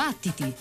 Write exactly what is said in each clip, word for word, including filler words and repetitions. Battiti!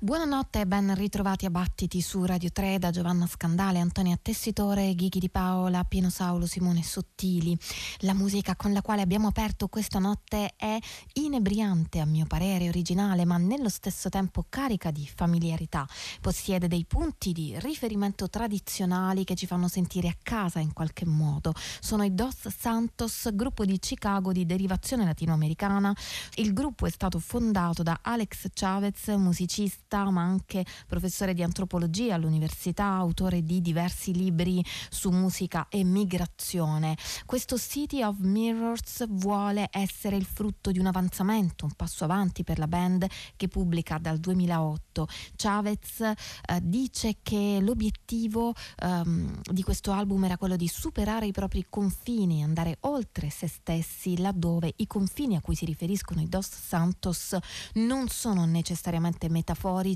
Buonanotte e ben ritrovati a Battiti su Radio tre da Giovanna Scandale, Antonia Tessitore, Ghighi Di Paola, Pino Saulo, Simone Sottili. La musica con la quale abbiamo aperto questa notte è inebriante, a mio parere originale, ma nello stesso tempo carica di familiarità. Possiede dei punti di riferimento tradizionali che ci fanno sentire a casa in qualche modo. Sono i Dos Santos, gruppo di Chicago di derivazione latinoamericana. Il gruppo è stato fondato da Alex Chavez, musicista ma anche professore di antropologia all'università, autore di diversi libri su musica e migrazione. Questo City of Mirrors vuole essere il frutto di un avanzamento, un passo avanti per la band che pubblica dal duemilaotto. Chavez eh, dice che l'obiettivo ehm, di questo album era quello di superare i propri confini, andare oltre se stessi, laddove i confini a cui si riferiscono i Dos Santos non sono necessariamente metaforici.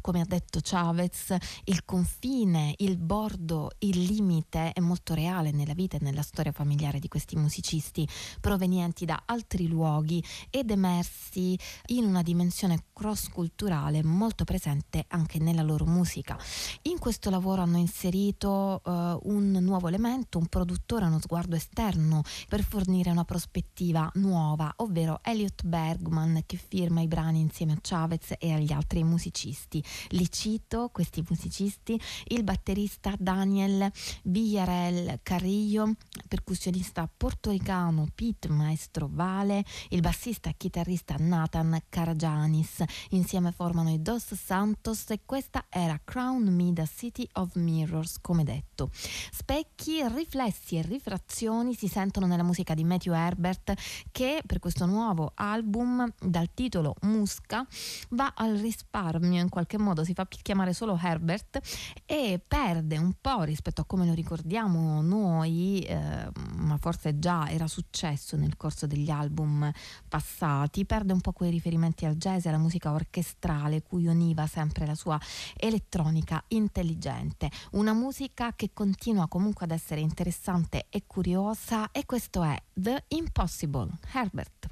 Come ha detto Chavez, il confine, il bordo, il limite è molto reale nella vita e nella storia familiare di questi musicisti provenienti da altri luoghi ed emersi in una dimensione cross-culturale molto presente anche nella loro musica. In questo lavoro hanno inserito eh, un nuovo elemento, un produttore, uno sguardo esterno per fornire una prospettiva nuova, ovvero Elliot Bergman, che firma i brani insieme a Chavez e agli altri musicisti musicisti. Li cito questi musicisti: il batterista Daniel Villarreal Carrillo, percussionista portoricano Pete Maestro Vale, il bassista e chitarrista Nathan Caragianis. Insieme formano i Dos Santos e questa era Crown Me the City of Mirrors. Come detto, specchi, riflessi e rifrazioni si sentono nella musica di Matthew Herbert, che per questo nuovo album dal titolo Musca va al risparmio, in qualche modo si fa chiamare solo Herbert e perde un po' rispetto a come lo ricordiamo noi, eh, ma forse già era successo nel corso degli album passati, perde un po' quei riferimenti al jazz e alla musica orchestrale cui univa sempre la sua elettronica intelligente. Una musica che continua comunque ad essere interessante e curiosa, e questo è The Impossible, Herbert.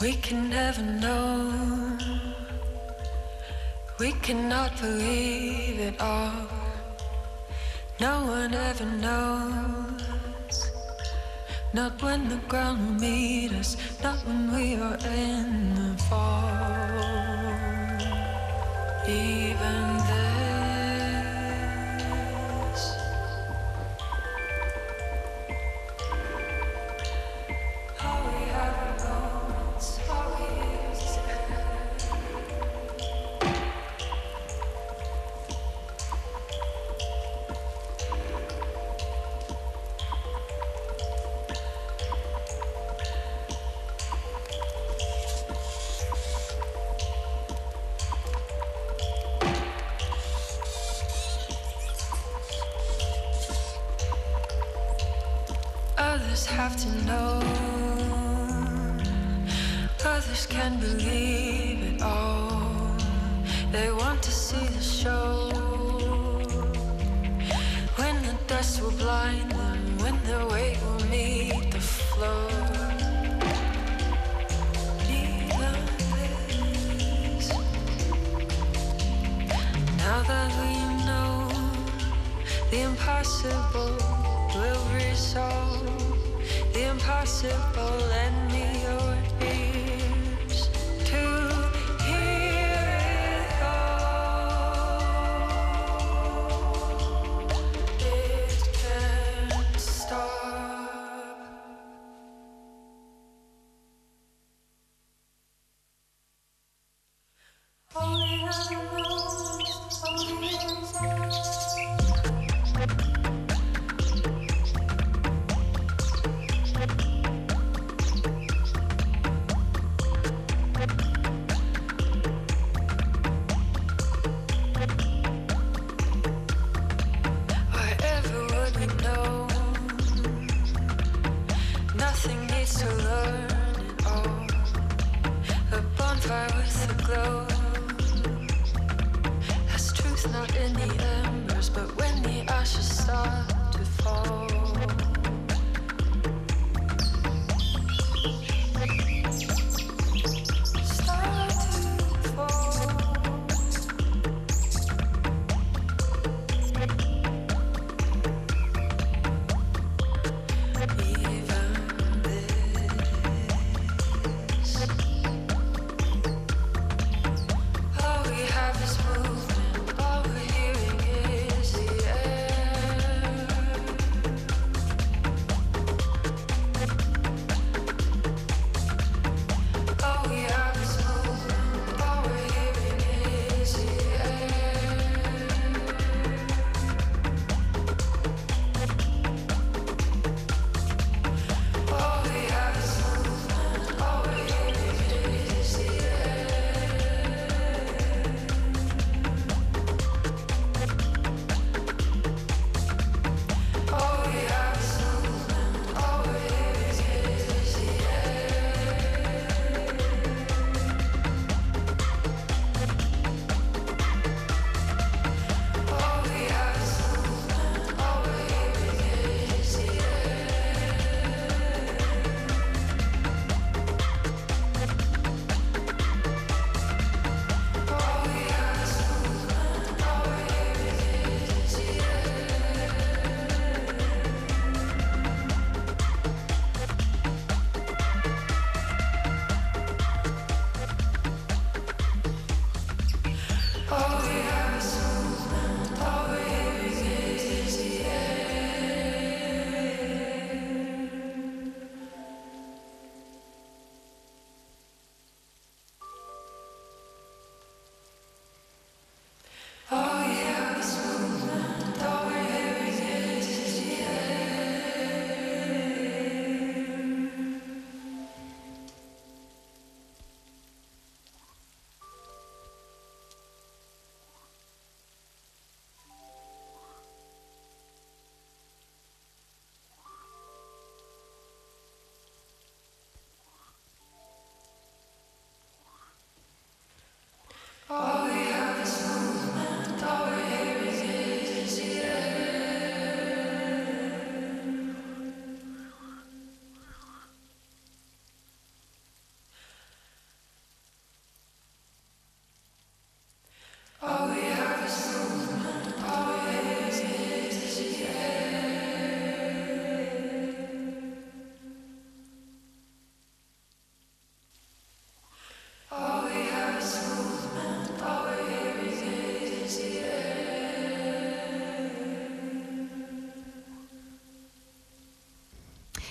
We can never know, we cannot believe it all. No one ever knows, not when the ground will meet us, not when we are in the fall. Even this, how we have known. Others have to know, others can believe it all. They want to see the show. When the dust will blind them, when the weight will meet the flow. Neither is. Now that we know the impossible will resolve. The impossible, lend me your ears to hear it all. It can't stop. Only heaven knows, only heaven knows. All we have is movement, all we're hearing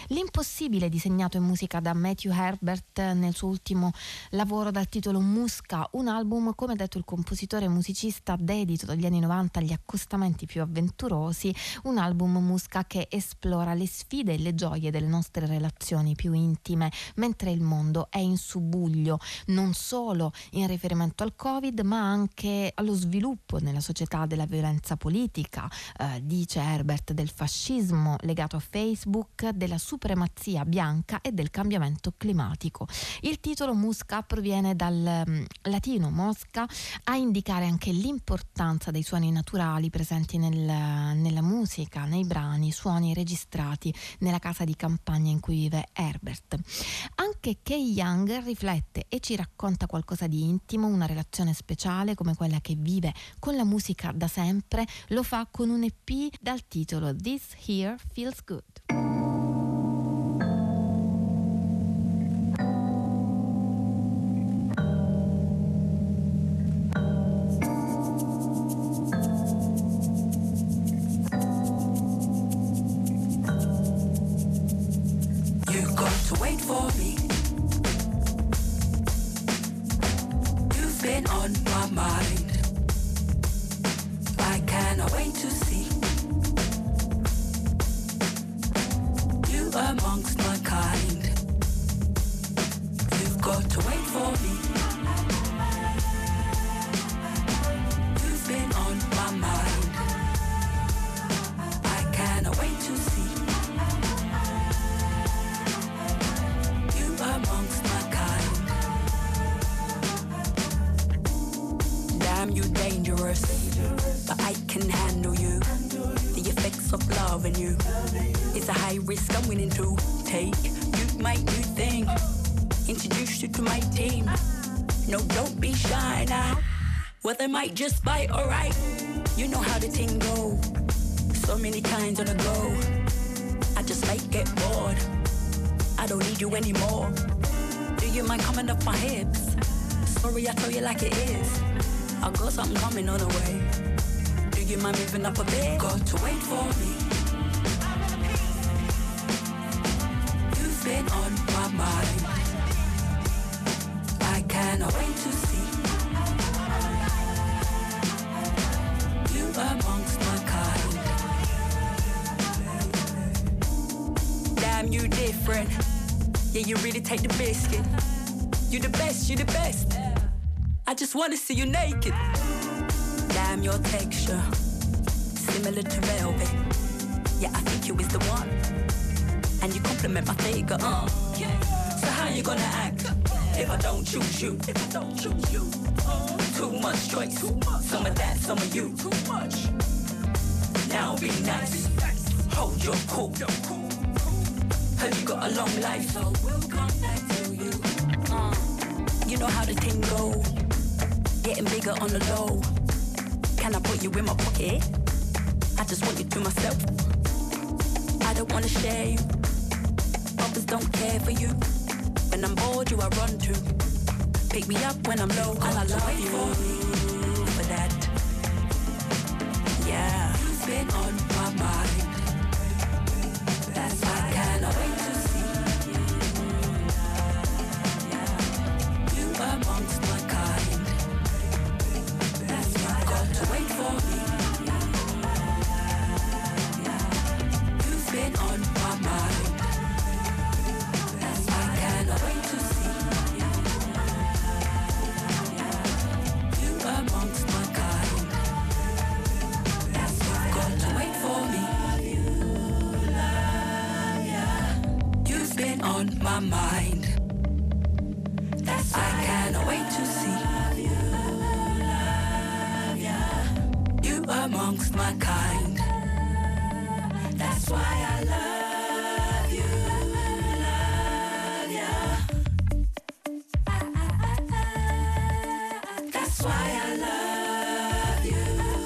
L'impossibile, disegnato in musica da Matthew Herbert nel suo ultimo lavoro dal titolo Musca, un album, come detto il compositore e musicista, dedito dagli anni novanta agli accostamenti più avventurosi, un album Musca che esplora le sfide e le gioie delle nostre relazioni più intime mentre il mondo è in subbuglio, non solo in riferimento al Covid ma anche allo sviluppo nella società della violenza politica, eh, dice Herbert, del fascismo legato a Facebook, della supremazia bianca e del cambiamento climatico. Il titolo Musca proviene dal um, latino mosca, a indicare anche l'importanza dei suoni naturali presenti nel, nella musica, nei brani, suoni registrati nella casa di campagna in cui vive Herbert. Anche Kay Young riflette e ci racconta qualcosa di intimo, una relazione speciale come quella che vive con la musica da sempre. Lo fa con un E P dal titolo This Here Feels Good. Might just bite, alright. You know how the thing go. So many times on the go. I just might get bored. I don't need you anymore. Do you mind coming up my hips? Sorry, I tell you like it is. I got something coming on the way. Do you mind moving up a bit? Got to wait for me. You've been on my mind. I cannot wait to see. Amongst my kind. Damn, you different. Yeah, you really take the biscuit. You the best, you the best. I just wanna see you naked. Damn, your texture similar to velvet. Yeah, I think you is the one. And you compliment my figure, uh. So how you gonna act if I don't choose you? If I don't choose you, uh. Too much choice, too much. Some of that, some of you. Too much. Now be nice. Be nice. Hold your cool. Your cool, cool. Have you got a long life? So we'll come back to you. Uh, you know how the thing go. Getting bigger on the low. Can I put you in my pocket? I just want you to myself. I don't wanna share you. Others don't care for you. When I'm bored, you I run to. Pick me up when I'm low, cause I love you for that. Yeah, you've been on my mind. That's why I cannot wait to see you amongst my kind. That's why you've got to wait for me. You've been on my mind. That's why I cannot wait to see. On my mind, that's I cannot wait to see love you, love ya. You amongst my kind, that's why I love you, love ya. That's why I love you, love ya.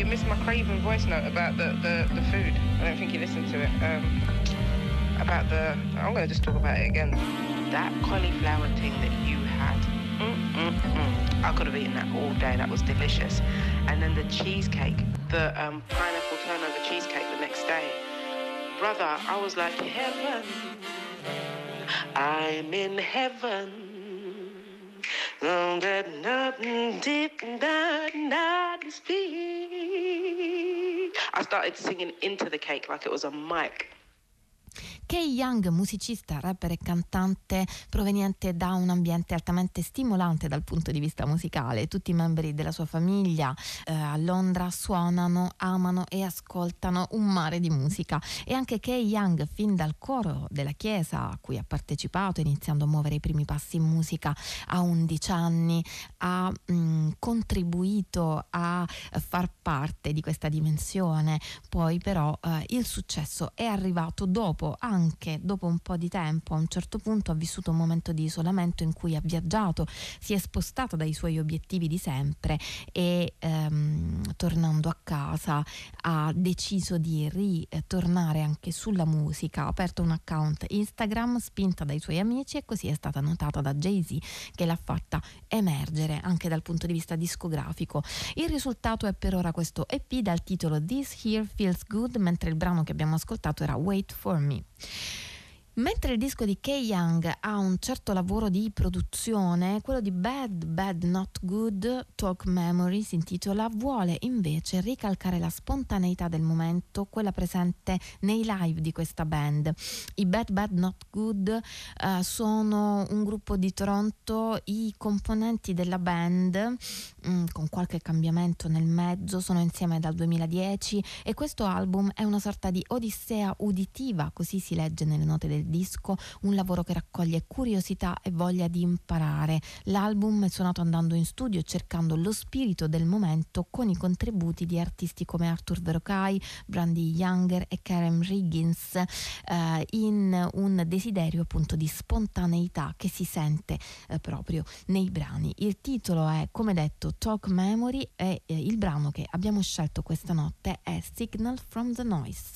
you missed my Craven voice note about the, the, the food. I don't think you listened to it. Um, about the... I'm going to just talk about it again. That cauliflower thing that you had. Mm-mm-mm. I could have eaten that all day. That was delicious. And then the cheesecake. The um, pineapple turnover cheesecake the next day. Brother, I was like, heaven. I'm in heaven. Don't get nothing deep, not, not speak. I started singing into the cake like it was a mic. Kay Young, musicista, rapper e cantante proveniente da un ambiente altamente stimolante dal punto di vista musicale. Tutti i membri della sua famiglia eh, a Londra suonano, amano e ascoltano un mare di musica, e anche Kay Young fin dal coro della chiesa a cui ha partecipato, iniziando a muovere i primi passi in musica a undici anni, ha mh, contribuito a far parte di questa dimensione. Poi però eh, il successo è arrivato dopo, anche Anche dopo un po' di tempo. A un certo punto ha vissuto un momento di isolamento in cui ha viaggiato, si è spostato dai suoi obiettivi di sempre e ehm, tornando a casa ha deciso di ritornare anche sulla musica. Ha aperto un account Instagram spinta dai suoi amici, e così è stata notata da Jay-Z, che l'ha fatta emergere anche dal punto di vista discografico. Il risultato è per ora questo E P dal titolo This Here Feels Good, mentre il brano che abbiamo ascoltato era Wait For Me. Mentre il disco di Kay Young ha un certo lavoro di produzione, quello di Bad Bad Not Good, Talk Memory si intitola, vuole invece ricalcare la spontaneità del momento, quella presente nei live di questa band. I Bad Bad Not Good eh, sono un gruppo di Toronto. I componenti della band, mh, con qualche cambiamento nel mezzo, sono insieme dal duemiladieci, e questo album è una sorta di odissea uditiva, così si legge nelle note del disco, un lavoro che raccoglie curiosità e voglia di imparare. L'album è suonato andando in studio, cercando lo spirito del momento con i contributi di artisti come Arthur Verocai, Brandy Younger e Karen Riggins, eh, in un desiderio appunto di spontaneità che si sente eh, proprio nei brani. Il titolo è, come detto, Talk Memory, e eh, il brano che abbiamo scelto questa notte è Signal from the Noise.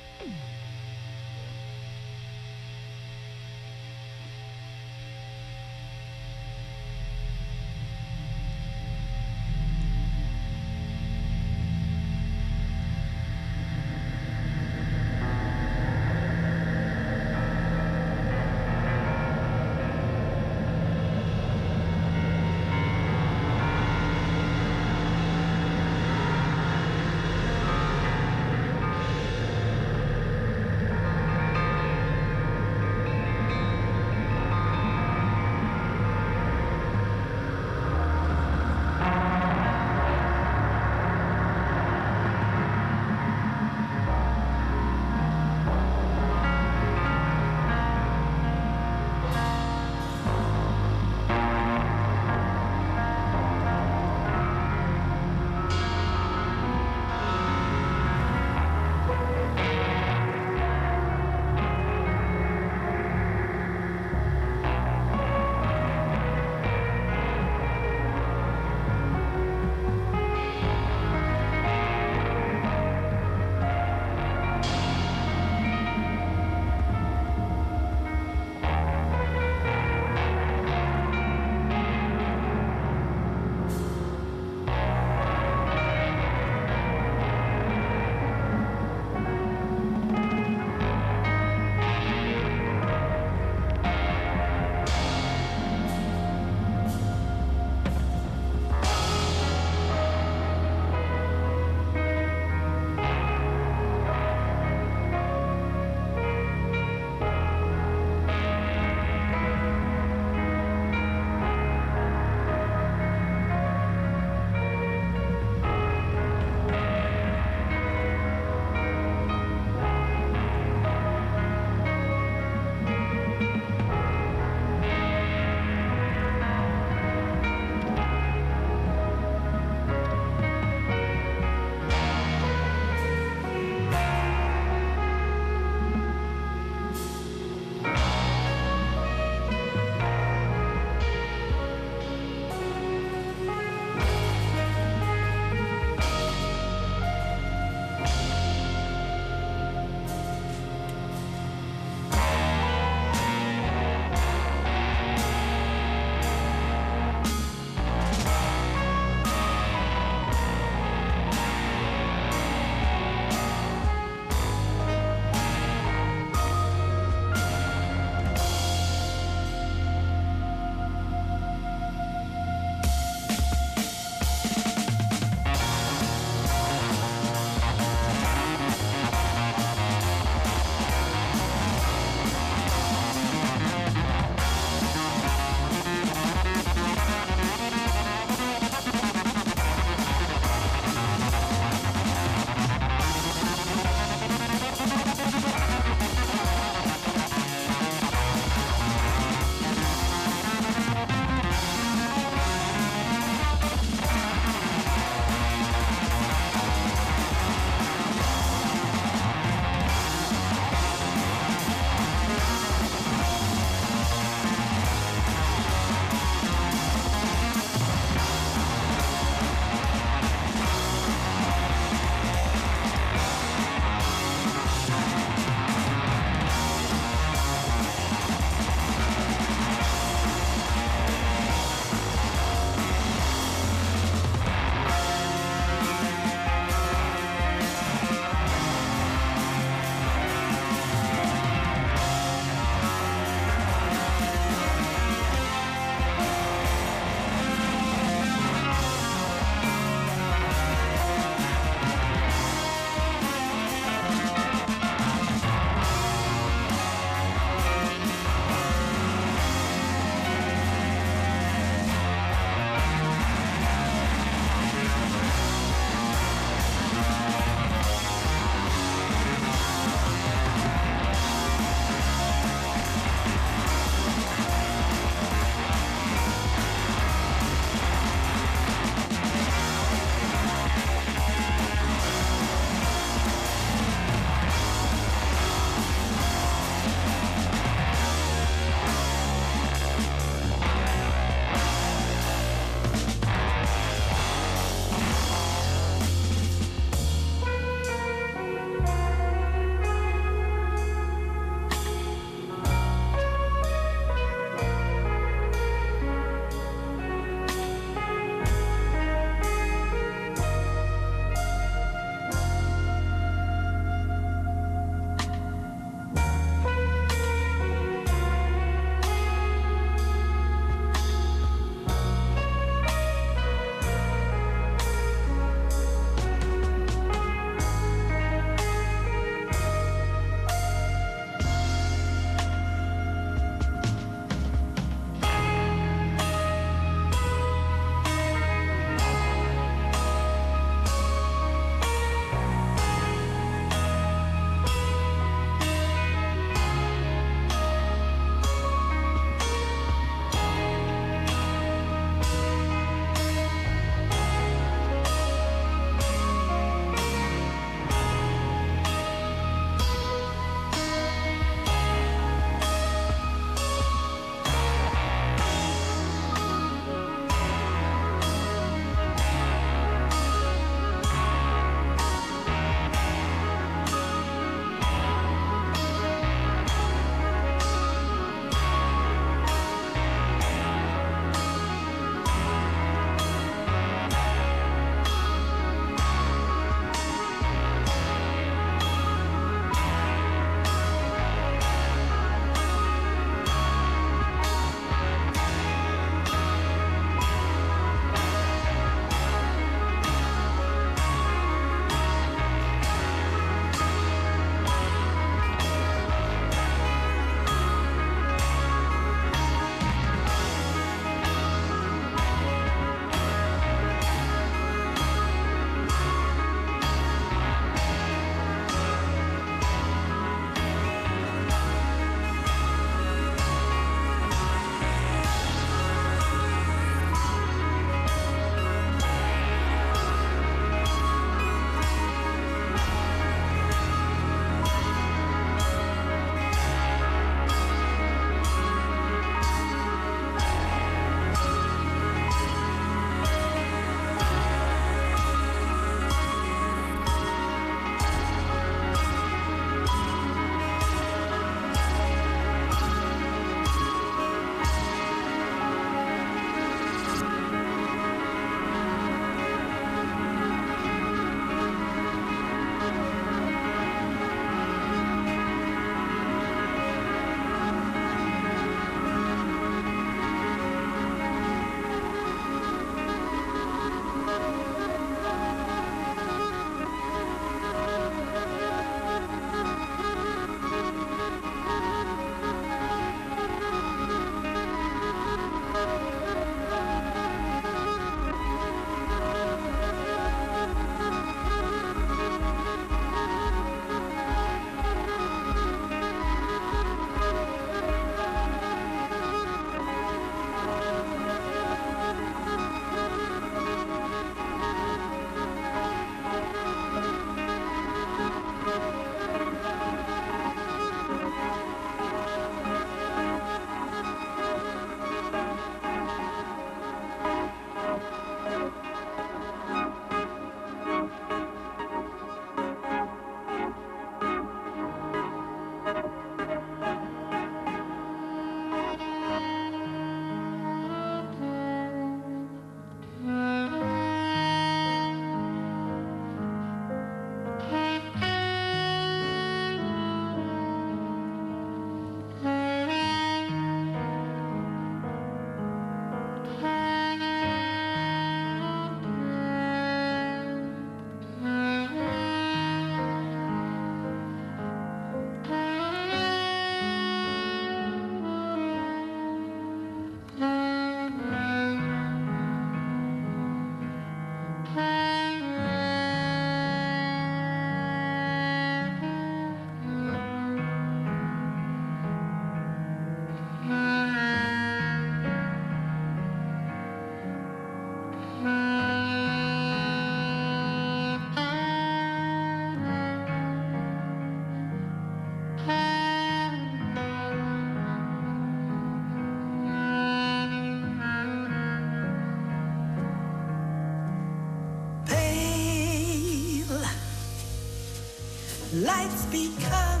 lights become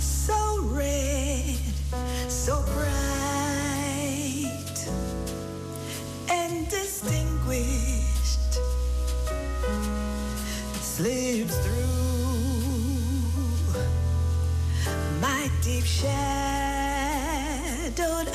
so red, so bright and distinguished, slips through my deep shadowed eyes.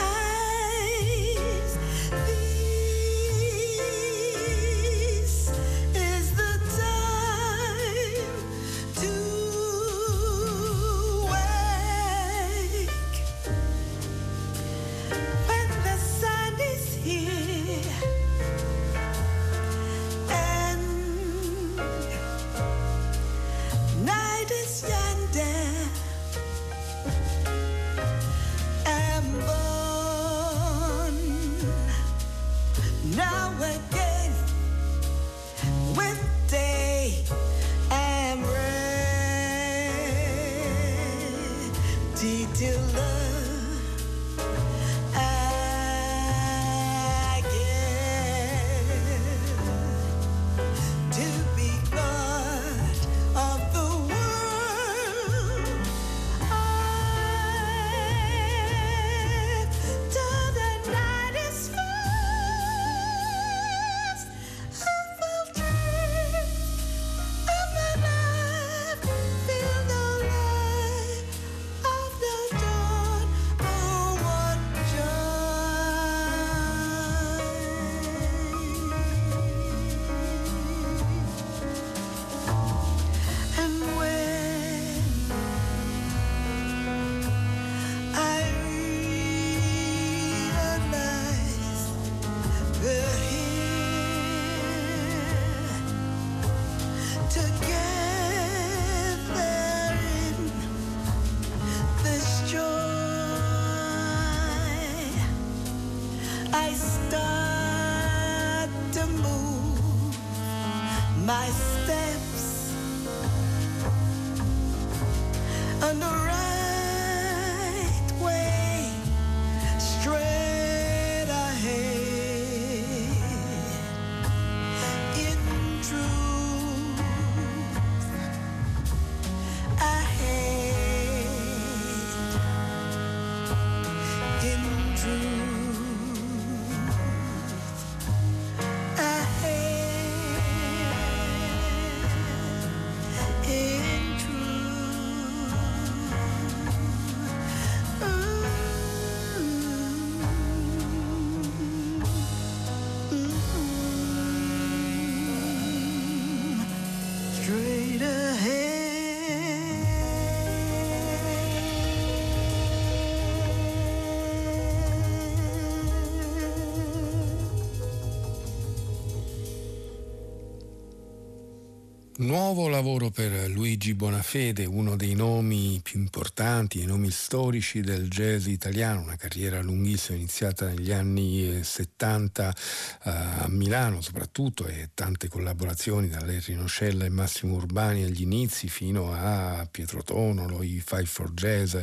Nuovo lavoro per Luigi Bonafede, uno dei nomi più importanti, dei nomi storici del jazz italiano, una carriera lunghissima iniziata negli anni settanta a Milano soprattutto, e tante collaborazioni da Larry Nocella e Massimo Urbani agli inizi fino a Pietro Tonolo, i Five for Jazz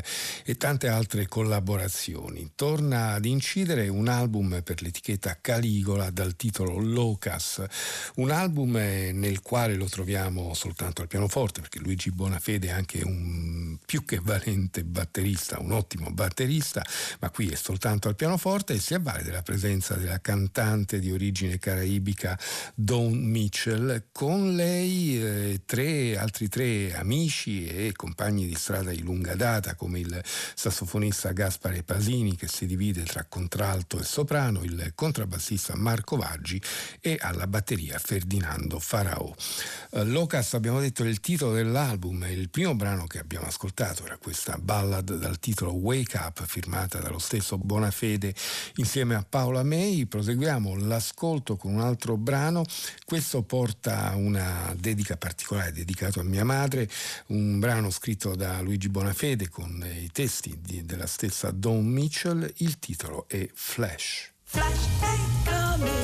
e tante altre collaborazioni. Torna ad incidere un album per l'etichetta Caligola dal titolo Locas, un album nel quale lo troviamo soltanto al pianoforte, perché Luigi Bonafede è anche un più che valente batterista, un ottimo batterista, ma qui è soltanto al pianoforte, e si avvale della presenza della cantante di origine caraibica Don Mitchell, con lei eh, tre, altri tre amici e compagni di strada di lunga data come il sassofonista Gaspare Pasini, che si divide tra contralto e soprano, il contrabbassista Marco Vaggi e alla batteria Ferdinando Faraò. Locas, abbiamo detto, è il titolo dell'album. Il primo brano che abbiamo ascoltato era questa ballad dal titolo Wake Up, firmata dallo stesso Bonafede insieme a Paola May. Proseguiamo l'ascolto con un altro brano, questo porta una dedica particolare, dedicato a mia madre, un brano scritto da Luigi Bonafede con i testi di, della stessa Don Mitchell. Il titolo è Flash. Flash and Gummy.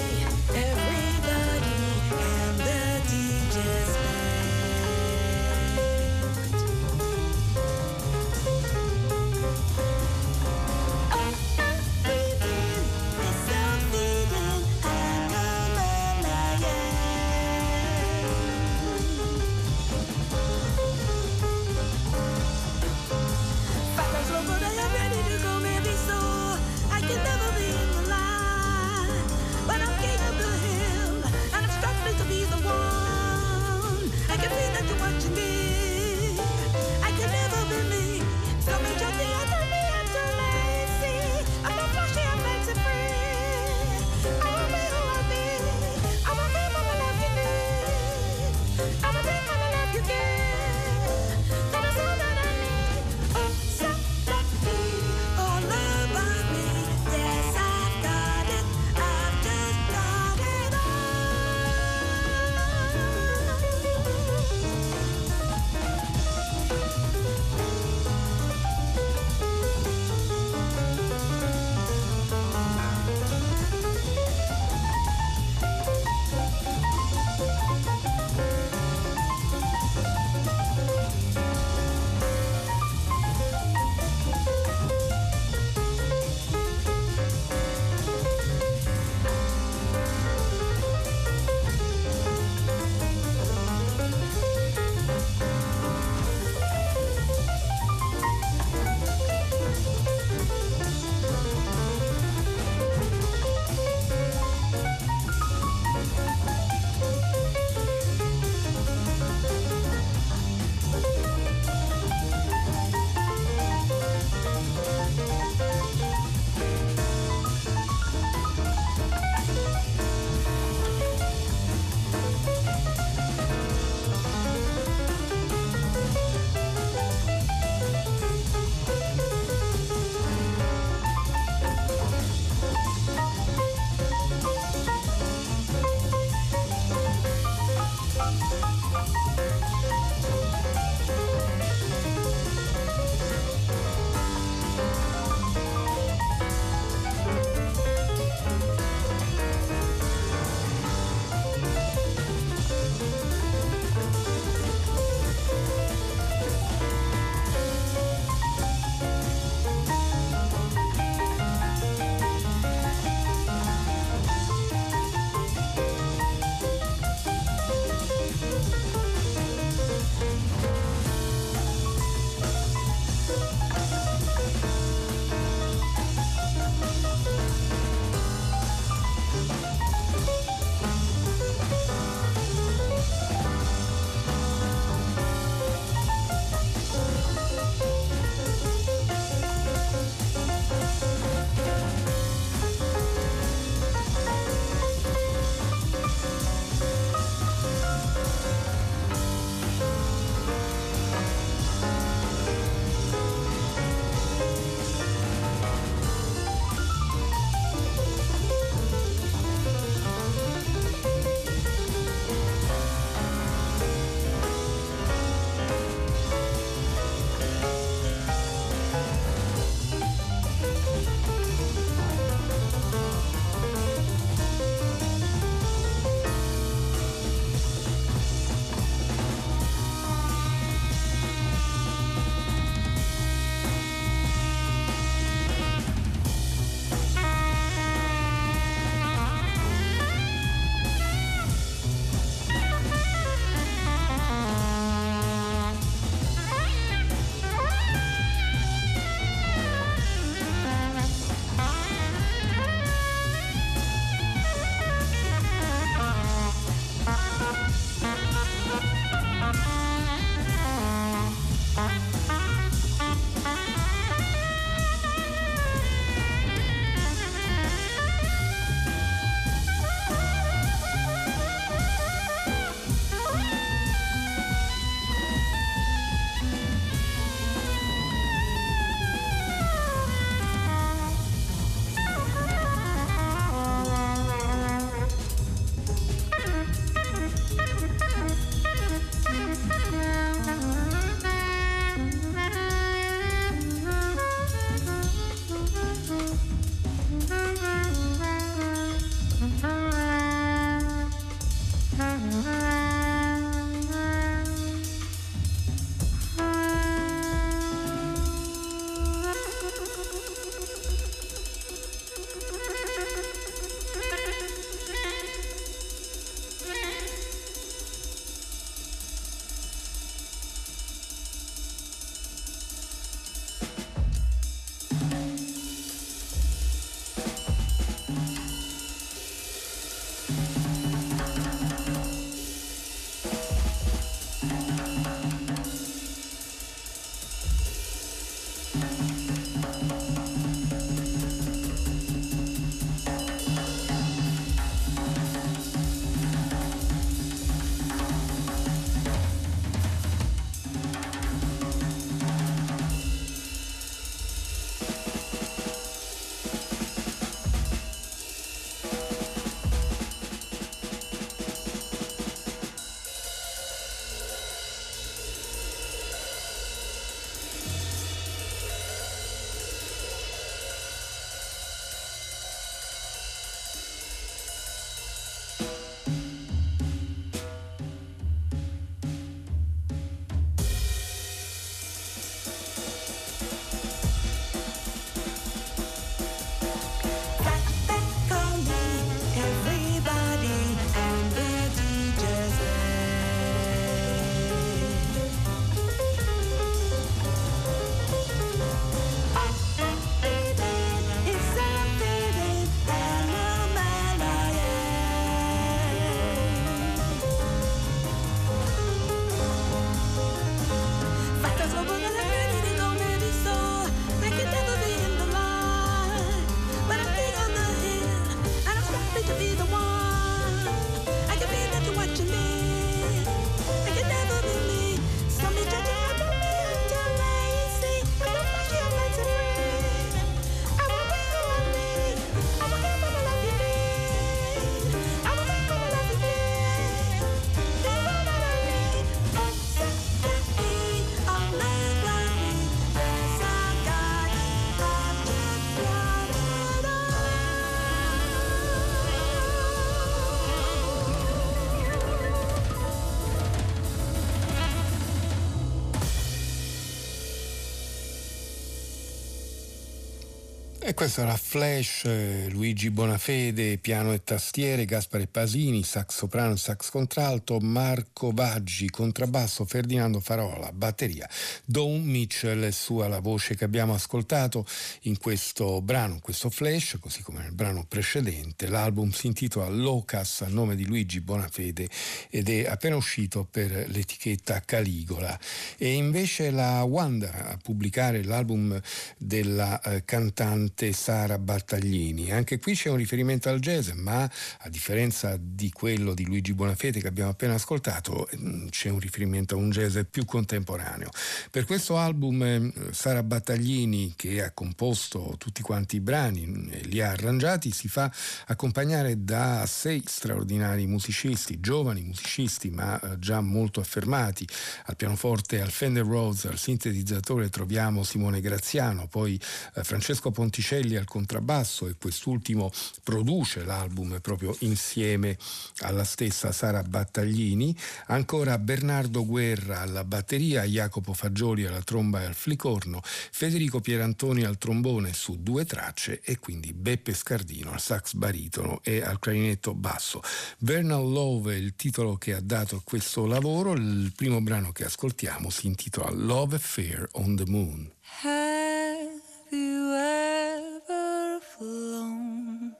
E questo era Flash, Luigi Bonafede, piano e tastiere, Gaspare Pasini, sax soprano, sax contralto, Marco Vaggi, contrabbasso, Ferdinando Faraò, batteria, Don Mitchell, sua la voce che abbiamo ascoltato in questo brano, in questo Flash, così come nel brano precedente. L'album si intitola Locas, a nome di Luigi Bonafede, ed è appena uscito per l'etichetta Caligola. E invece la Wanda a pubblicare l'album della eh, cantante Sara Battaglini. Anche qui c'è un riferimento al jazz, ma a differenza di quello di Luigi Bonafede che abbiamo appena ascoltato, c'è un riferimento a un jazz più contemporaneo. Per questo album Sara Battaglini, che ha composto tutti quanti i brani e li ha arrangiati, si fa accompagnare da sei straordinari musicisti, giovani musicisti ma già molto affermati. Al pianoforte, al Fender Rhodes, al sintetizzatore troviamo Simone Graziano, poi Francesco Ponticelli al contrabbasso, e quest'ultimo produce l'album proprio insieme alla stessa Sara Battaglini, ancora Bernardo Guerra alla batteria, Jacopo Fagioli alla tromba e al flicorno, Federico Pierantoni al trombone su due tracce e quindi Beppe Scardino al sax baritono e al clarinetto basso. Vernal Love è il titolo che ha dato a questo lavoro. Il primo brano che ascoltiamo si intitola Love Affair on the Moon. Have you ever flown?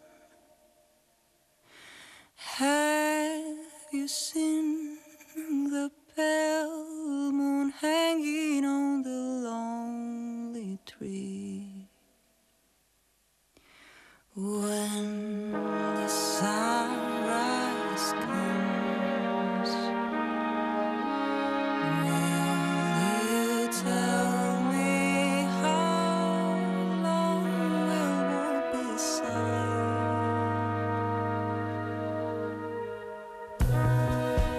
Have you seen the pale moon hanging on the lonely tree? When the sunrise comes, will you tell? Thank you.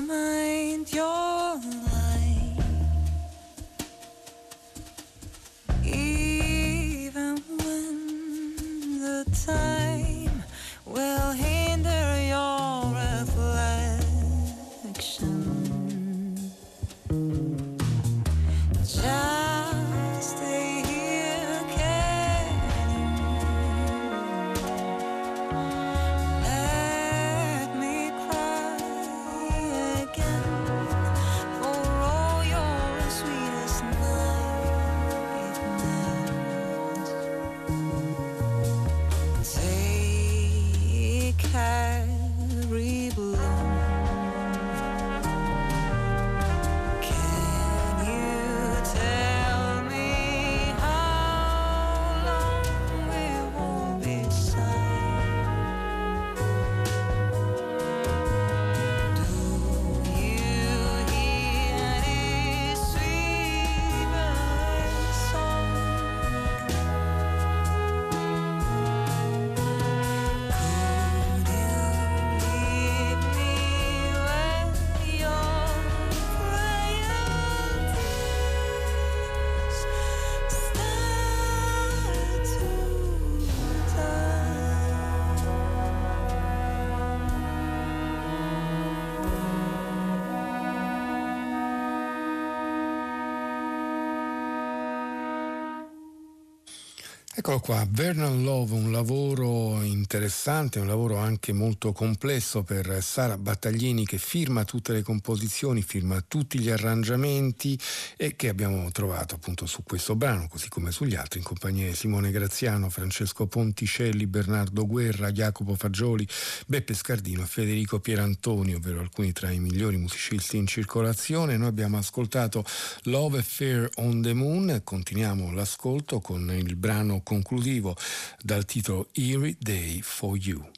my mind, you're lying. Even when the time will hinder your reflection, just stay here, can you? Eccolo qua, Vernal Love, un lavoro interessante, un lavoro anche molto complesso per Sara Battaglini, che firma tutte le composizioni, firma tutti gli arrangiamenti, e che abbiamo trovato appunto su questo brano, così come sugli altri, in compagnia di Simone Graziano, Francesco Ponticelli, Bernardo Guerra, Jacopo Fagioli, Beppe Scardino e Federico Pierantoni, ovvero alcuni tra i migliori musicisti in circolazione. Noi abbiamo ascoltato Love Affair on the Moon, continuiamo l'ascolto con il brano con conclusivo dal titolo Eerie Day for You.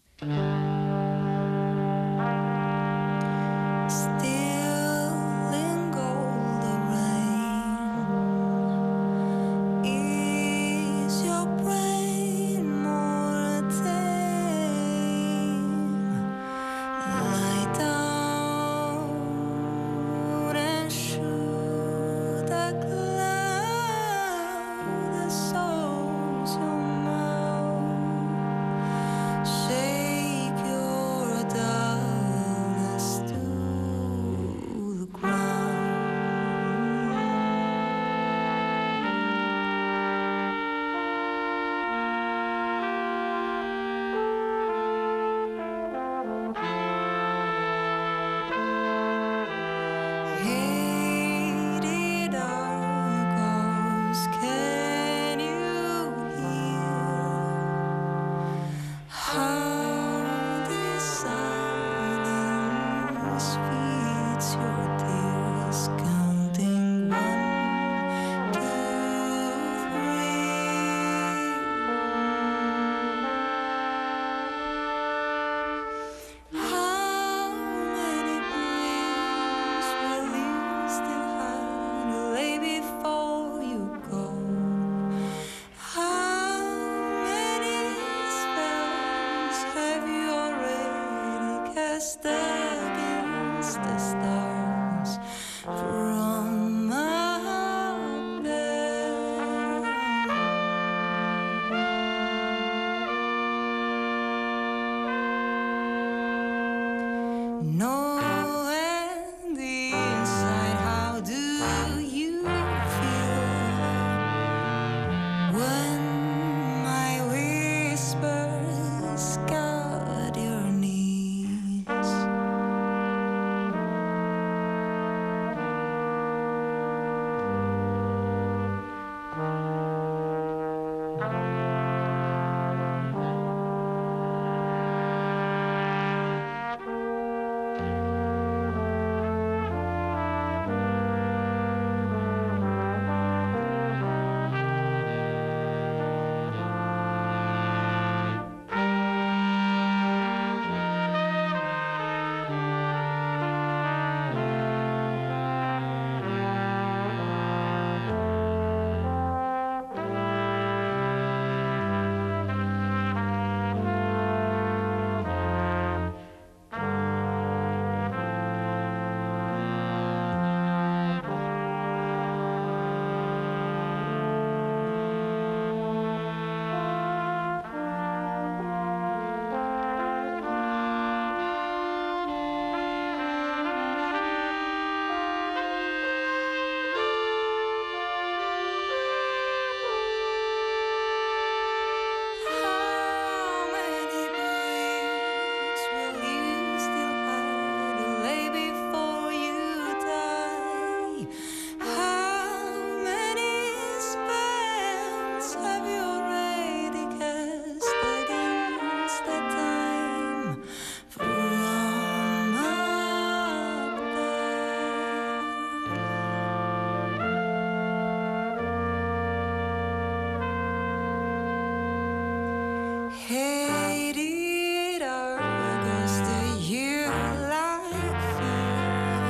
hated August, a year like fear,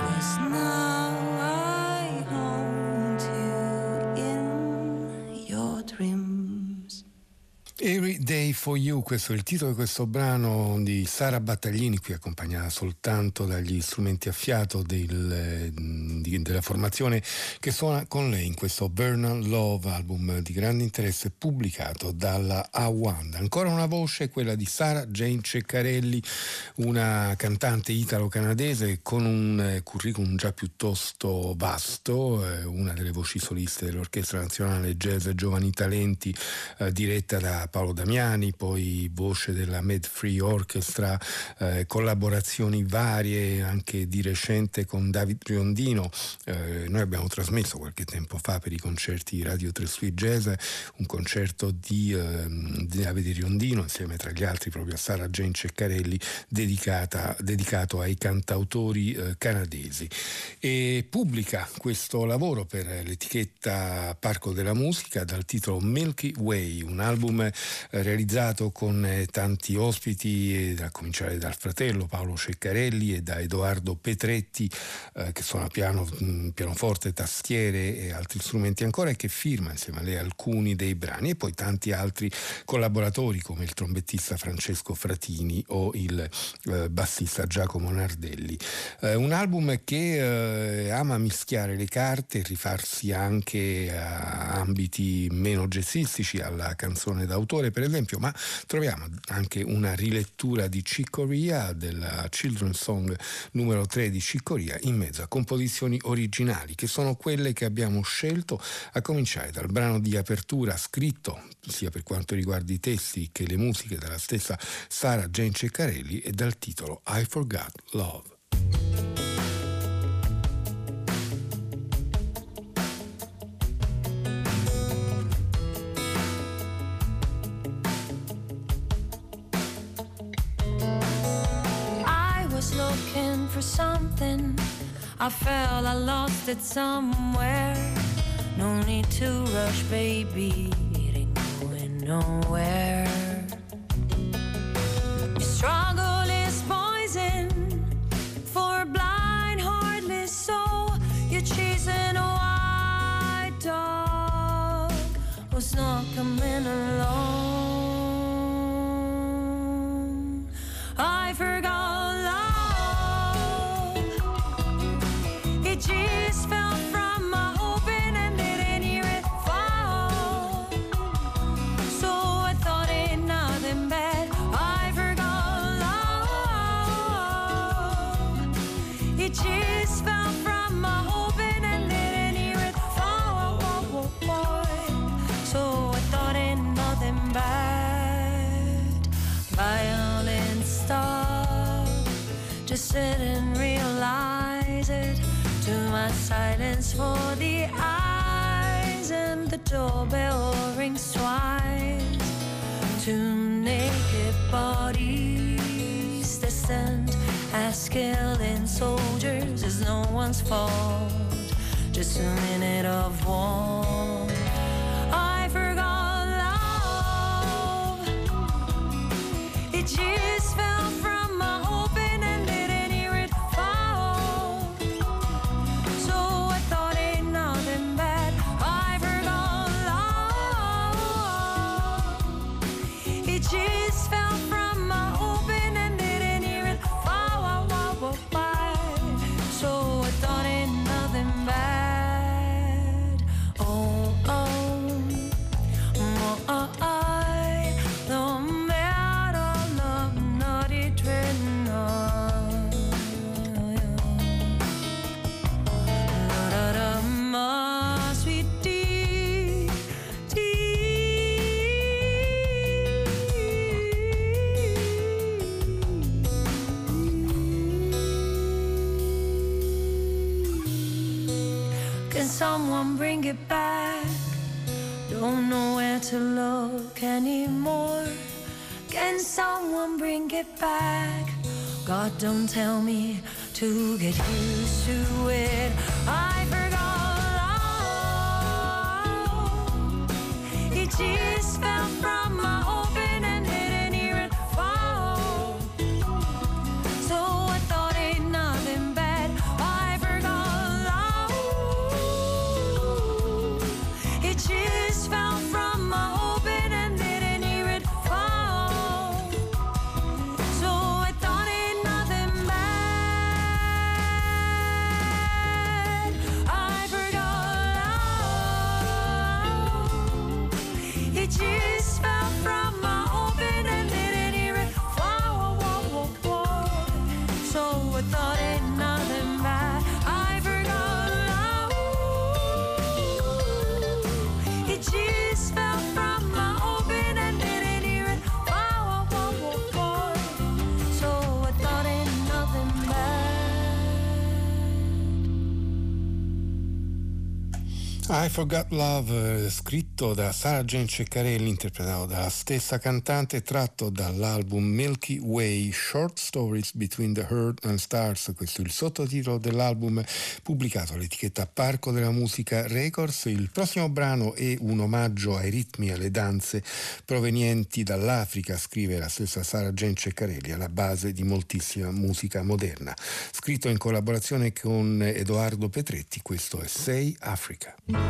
'cause now I haunt you in your dreams. Every Day for You, questo è il titolo di questo brano di Sara Battaglini, qui accompagnata soltanto dagli strumenti a fiato del, di, della formazione che suona con lei in questo Burn Love, album di grande interesse pubblicato dalla A uno. Ancora una voce, quella di Sara Jane Ceccarelli, una cantante italo-canadese con un curriculum già piuttosto vasto, eh, una delle voci soliste dell'Orchestra Nazionale Jazz Giovani Talenti, eh, diretta da Paolo Damiani, poi voce della Med Free Orchestra, eh, collaborazioni varie anche di recente con David Riondino. Eh, noi abbiamo trasmesso qualche tempo fa per i concerti Radio tre Sui Jazz un concerto di, eh, di David Riondino insieme tra gli altri proprio a Sara Jane Ceccarelli dedicata, dedicato ai cantautori eh, canadesi, e pubblica questo lavoro per l'etichetta Parco della Musica dal titolo Milky Way, un album realizzato con tanti ospiti, a cominciare dal fratello Paolo Ceccarelli e da Edoardo Petretti, eh, che suona piano, pianoforte, tastiere e altri strumenti ancora, e che firma insieme a lei alcuni dei brani, e poi tanti altri collaboratori come il trombettista Francesco Fratini o il eh, bassista Giacomo Nardelli. Eh, un album che eh, ama mischiare le carte e rifarsi anche a ambiti meno jazzistici, alla canzone d'autore per esempio, ma troviamo anche una rilettura di Cicoria, della Children's Song numero tre di Cicoria, in mezzo a composizioni originali che sono quelle che abbiamo scelto, a cominciare dal brano di apertura scritto sia per quanto riguarda i testi che le musiche dalla stessa Sara Jane Ceccarelli e dal titolo I Forgot Love. For something, I felt I lost it somewhere. No need to rush, baby, it ain't going nowhere. Your struggle is poison for a blind, heartless soul. You're chasing a white dog who's not coming alone. I forgot. Sit and realize it, to my silence for the eyes, and the doorbell rings twice. Two naked bodies that stand as killing soldiers is no one's fault, just a minute of war. I forgot love, it just fell from it back. Don't know where to look anymore. Can someone bring it back? God, don't tell me to get used to it. I forgot love. It just fell from my own. I Forgot Love, scritto da Sara Jane Ceccarelli, interpretato dalla stessa cantante, tratto dall'album Milky Way, Short Stories Between the Earth and Stars. Questo è il sottotitolo dell'album, pubblicato all'etichetta Parco della Musica Records. Il prossimo brano è un omaggio ai ritmi e alle danze provenienti dall'Africa, scrive la stessa Sara Jane Ceccarelli, alla base di moltissima musica moderna. Scritto in collaborazione con Edoardo Petretti, questo è Say Africa. You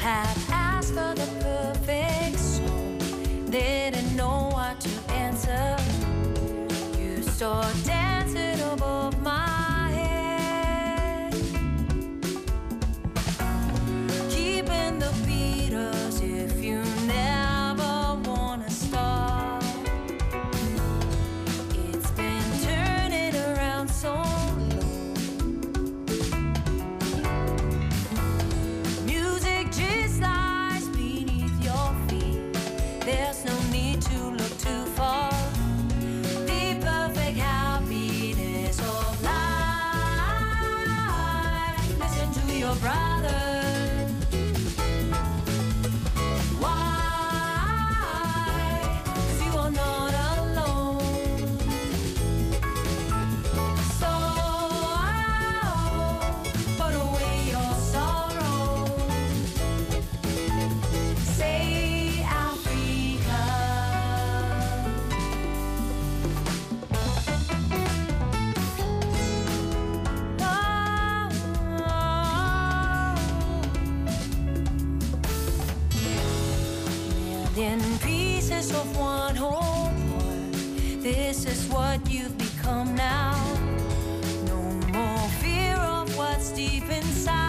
had asked for the perfect song, didn't know what to answer. You saw dancing above my of one whole part. This is what you've become now. No more fear of what's deep inside.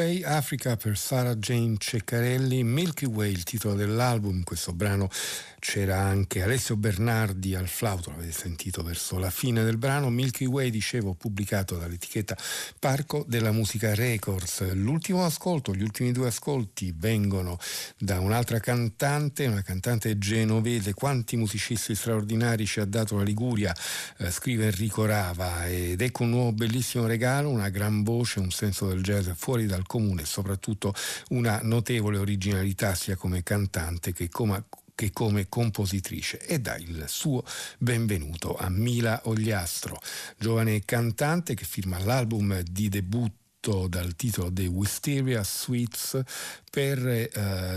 sei Africa per Sara Jane Ceccarelli, Milky Way il titolo dell'album. Questo brano, c'era anche Alessio Bernardi al flauto, l'avete sentito verso la fine del brano. Milky Way, dicevo, pubblicato dall'etichetta Parco della Musica Records. L'ultimo ascolto, gli ultimi due ascolti vengono da un'altra cantante, una cantante genovese. Quanti musicisti straordinari ci ha dato la Liguria, eh, scrive Enrico Rava, ed ecco un nuovo bellissimo regalo, una gran voce, un senso del jazz fuori dal comune e soprattutto una notevole originalità sia come cantante che come che come compositrice, e dà il suo benvenuto a Mila Ogliastro, giovane cantante che firma l'album di debutto dal titolo The Wisteria Suites per eh,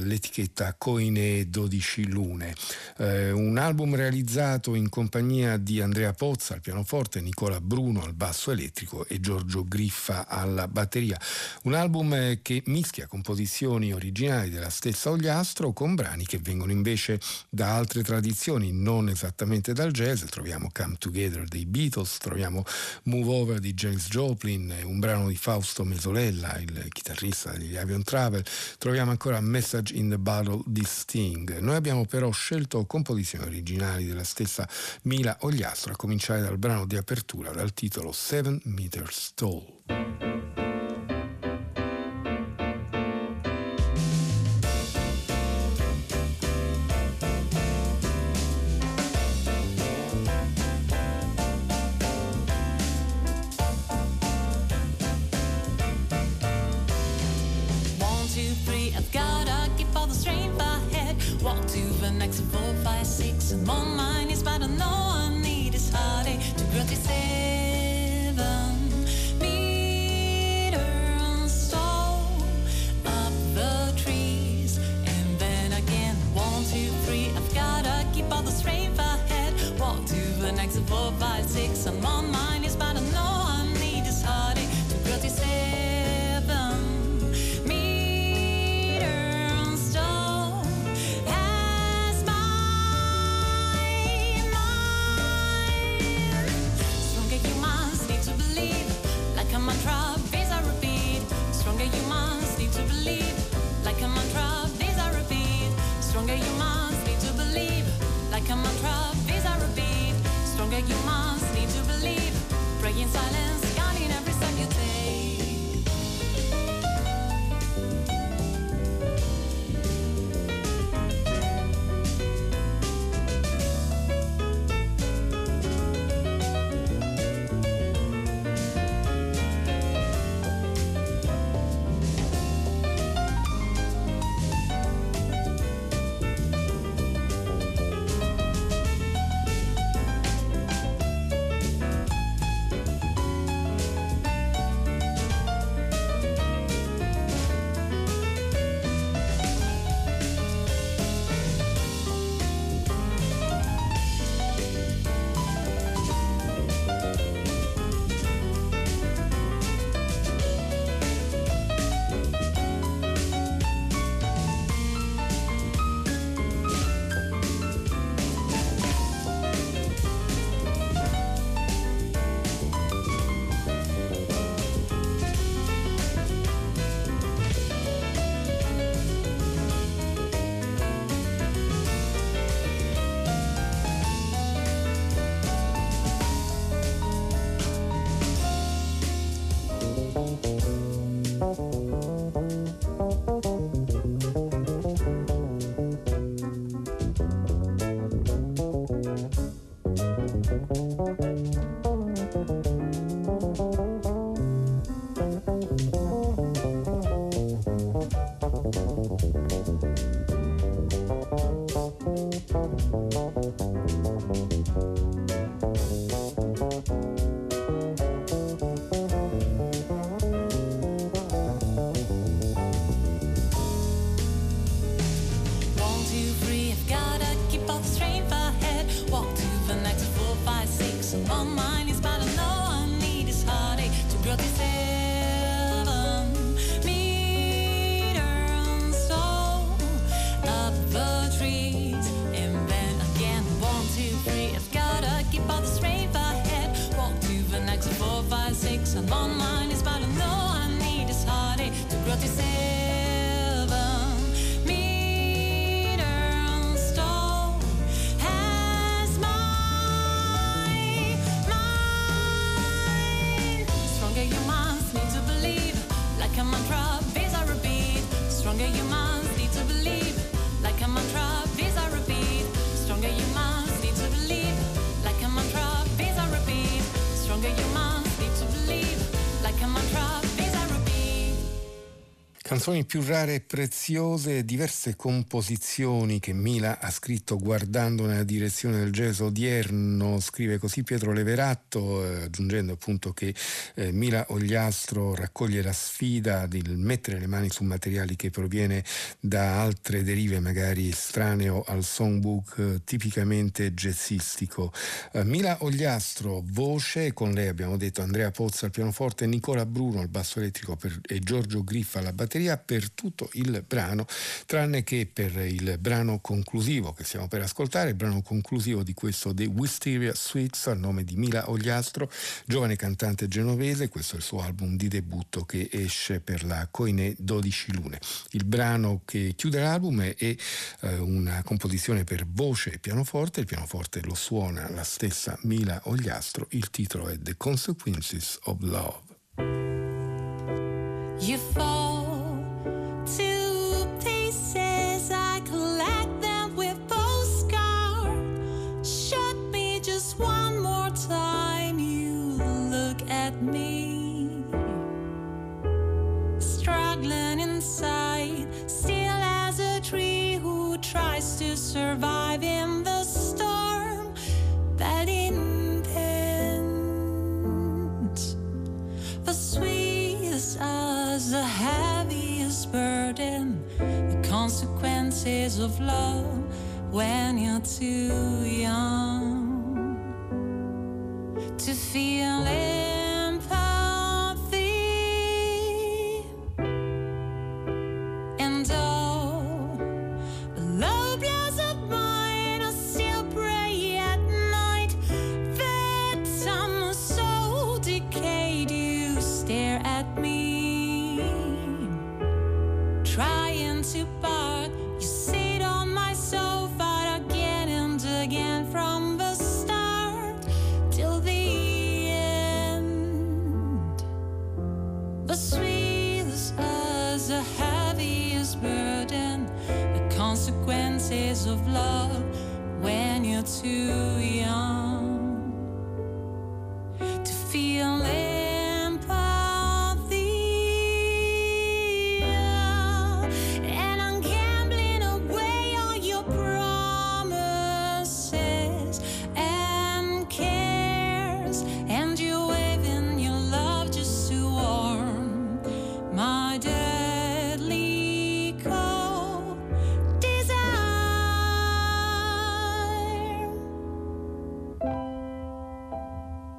l'etichetta Coine dodici Lune. Eh, un album realizzato in compagnia di Andrea Pozza al pianoforte, Nicola Bruno al basso elettrico e Giorgio Griffa alla batteria. Un album che mischia composizioni originali della stessa Ogliastro con brani che vengono invece da altre tradizioni, non esattamente dal jazz. Troviamo Come Together dei Beatles, troviamo Move Over di Janis Joplin, un brano di Fausto Mesolella, il chitarrista degli Avion Travel. Troviamo ancora Message in the Bottle di Sting. Noi abbiamo però scelto composizioni originali della stessa Mila Ogliastro, a cominciare dal brano di apertura dal titolo Seven Meters Tall. Seven meters Canzoni più rare e preziose, diverse composizioni che Mila ha scritto guardando nella direzione del jazz odierno, scrive così Pietro Leveratto, eh, aggiungendo appunto che eh, Mila Ogliastro raccoglie la sfida di mettere le mani su materiali che proviene da altre derive magari estraneo al songbook eh, tipicamente jazzistico. Eh, Mila Ogliastro, voce, con lei abbiamo detto Andrea Pozza al pianoforte, Nicola Bruno al basso elettrico per, e Giorgio Griffa alla batteria, per tutto il brano, tranne che per il brano conclusivo che stiamo per ascoltare, il brano conclusivo di questo The Wisteria Suites a nome di Mila Ogliastro, giovane cantante genovese. Questo è il suo album di debutto che esce per la Koiné dodici lune. Il brano che chiude l'album è, è eh, una composizione per voce e pianoforte, il pianoforte lo suona la stessa Mila Ogliastro, il titolo è The Consequences of Love. You fall to pieces, I collect them with postcards. Shut me just one more time, you look at me. Struggling inside, still as a tree who tries to survive in the storm. But in the end, the sweetest as the heaviest burden, the consequences of love when you're too young to feel empathy. And oh, the low blows of mine, I still pray at night that some so decayed you stare at me. Trying to bark, you sit on my sofa again and again from the start till the end. The sweetest as the heaviest burden, the consequences of love when you're too young to feel it.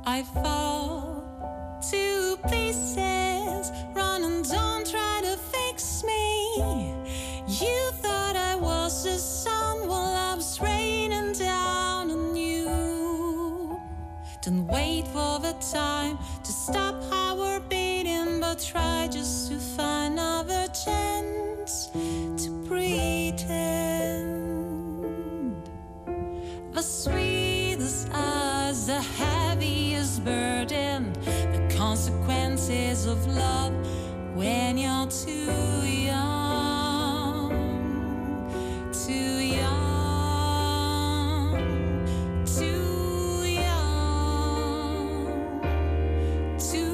I fall to pieces, run and don't try to fix me. You thought I was the sun while I was raining down on you. Don't wait for the time to stop our beating, but try just to find another chance to pretend. The sweetest as the burden, the consequences of love when you're too young, too young, too young, too young.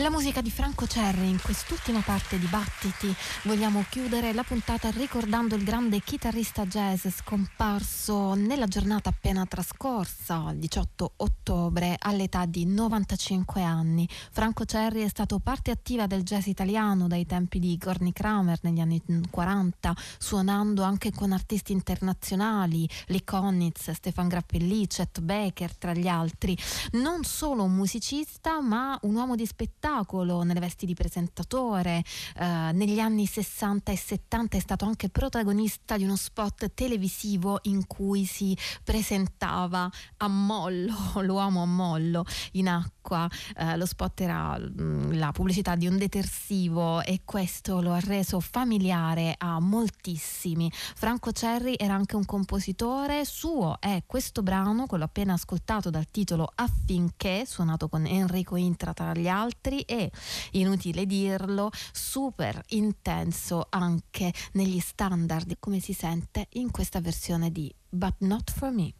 La musica di Franco Cerri in quest'ultima parte di Battiti. Vogliamo chiudere la puntata ricordando il grande chitarrista jazz scomparso nella giornata appena trascorsa, il diciotto ottobre, all'età di novantacinque anni. Franco Cerri è stato parte attiva del jazz italiano dai tempi di Gorny Kramer negli anni quaranta, suonando anche con artisti internazionali, Lee Konitz, Stefan Grappelli, Chet Baker tra gli altri. Non solo un musicista, ma un uomo di spettacolo nelle vesti di presentatore. Eh, negli anni sessanta e settanta è stato anche protagonista di uno spot televisivo in cui si presentava a mollo, l'uomo a mollo in acqua. Eh, lo spot era mh, la pubblicità di un detersivo e questo lo ha reso familiare a moltissimi. Franco Cerri era anche un compositore, suo è questo brano, quello appena ascoltato dal titolo Affinché, suonato con Enrico Intra tra gli altri, e inutile dirlo, super intenso anche negli standard, come si sente in questa versione di But Not For Me.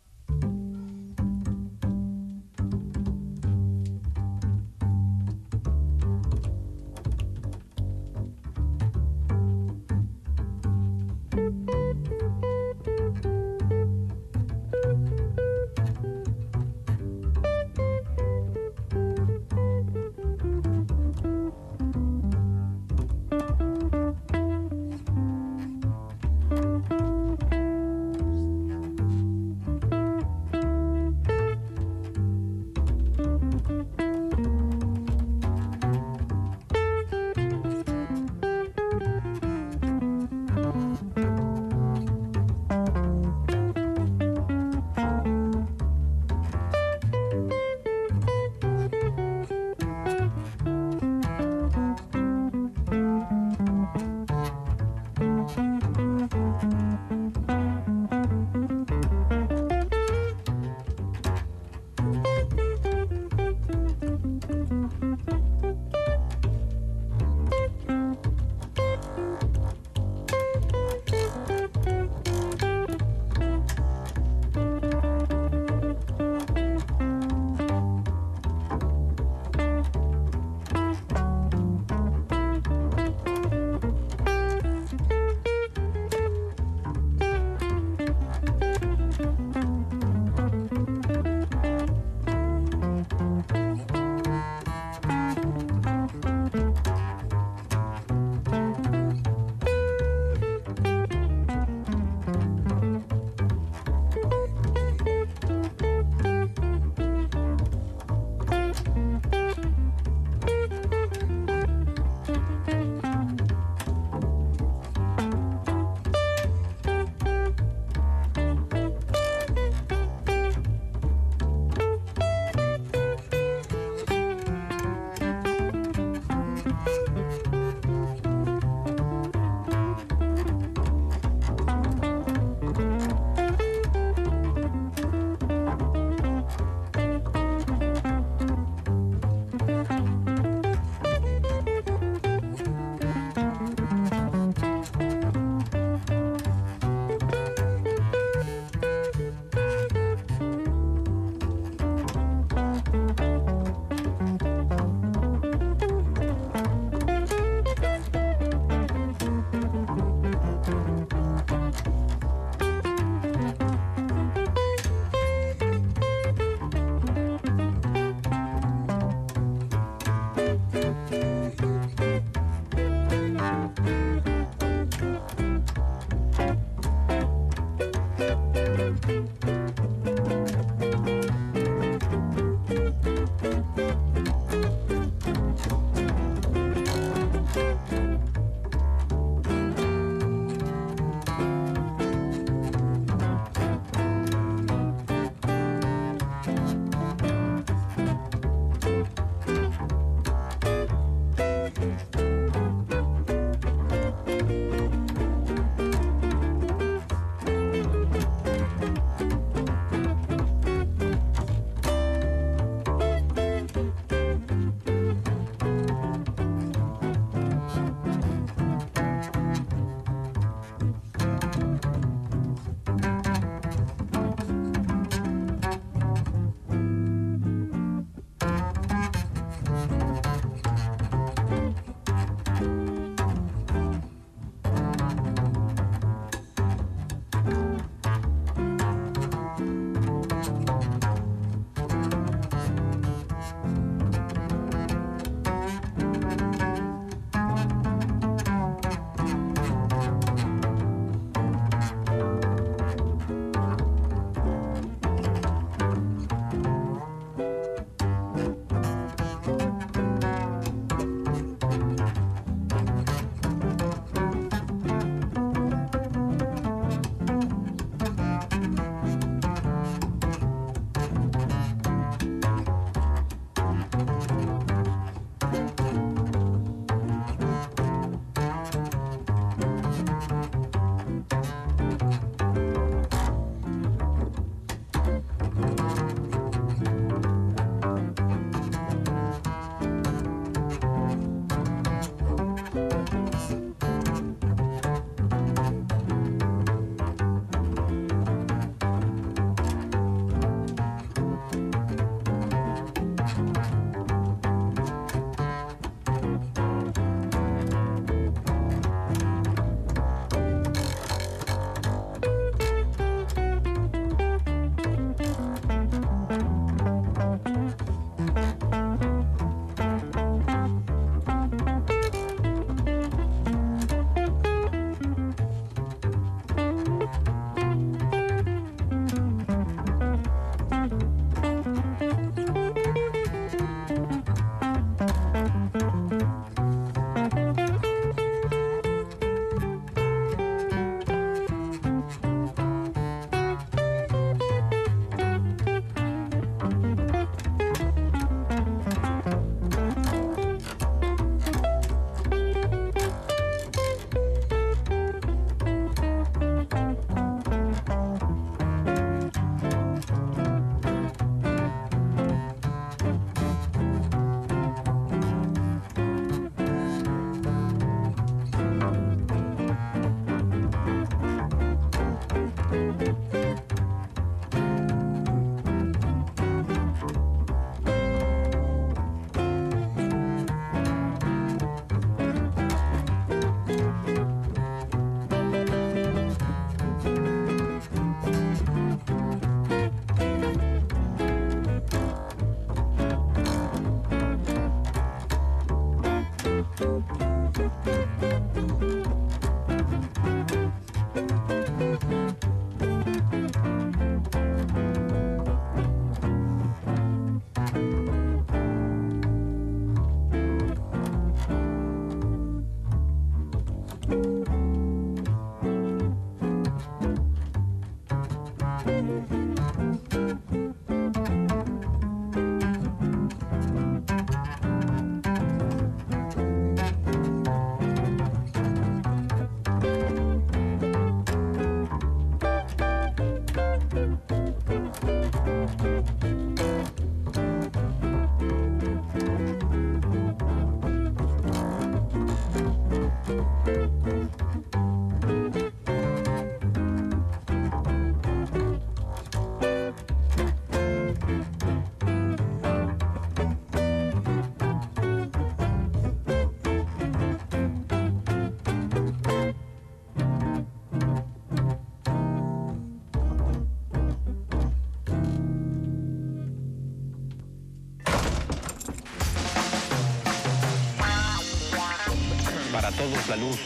para todos la luz,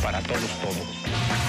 para todos todo.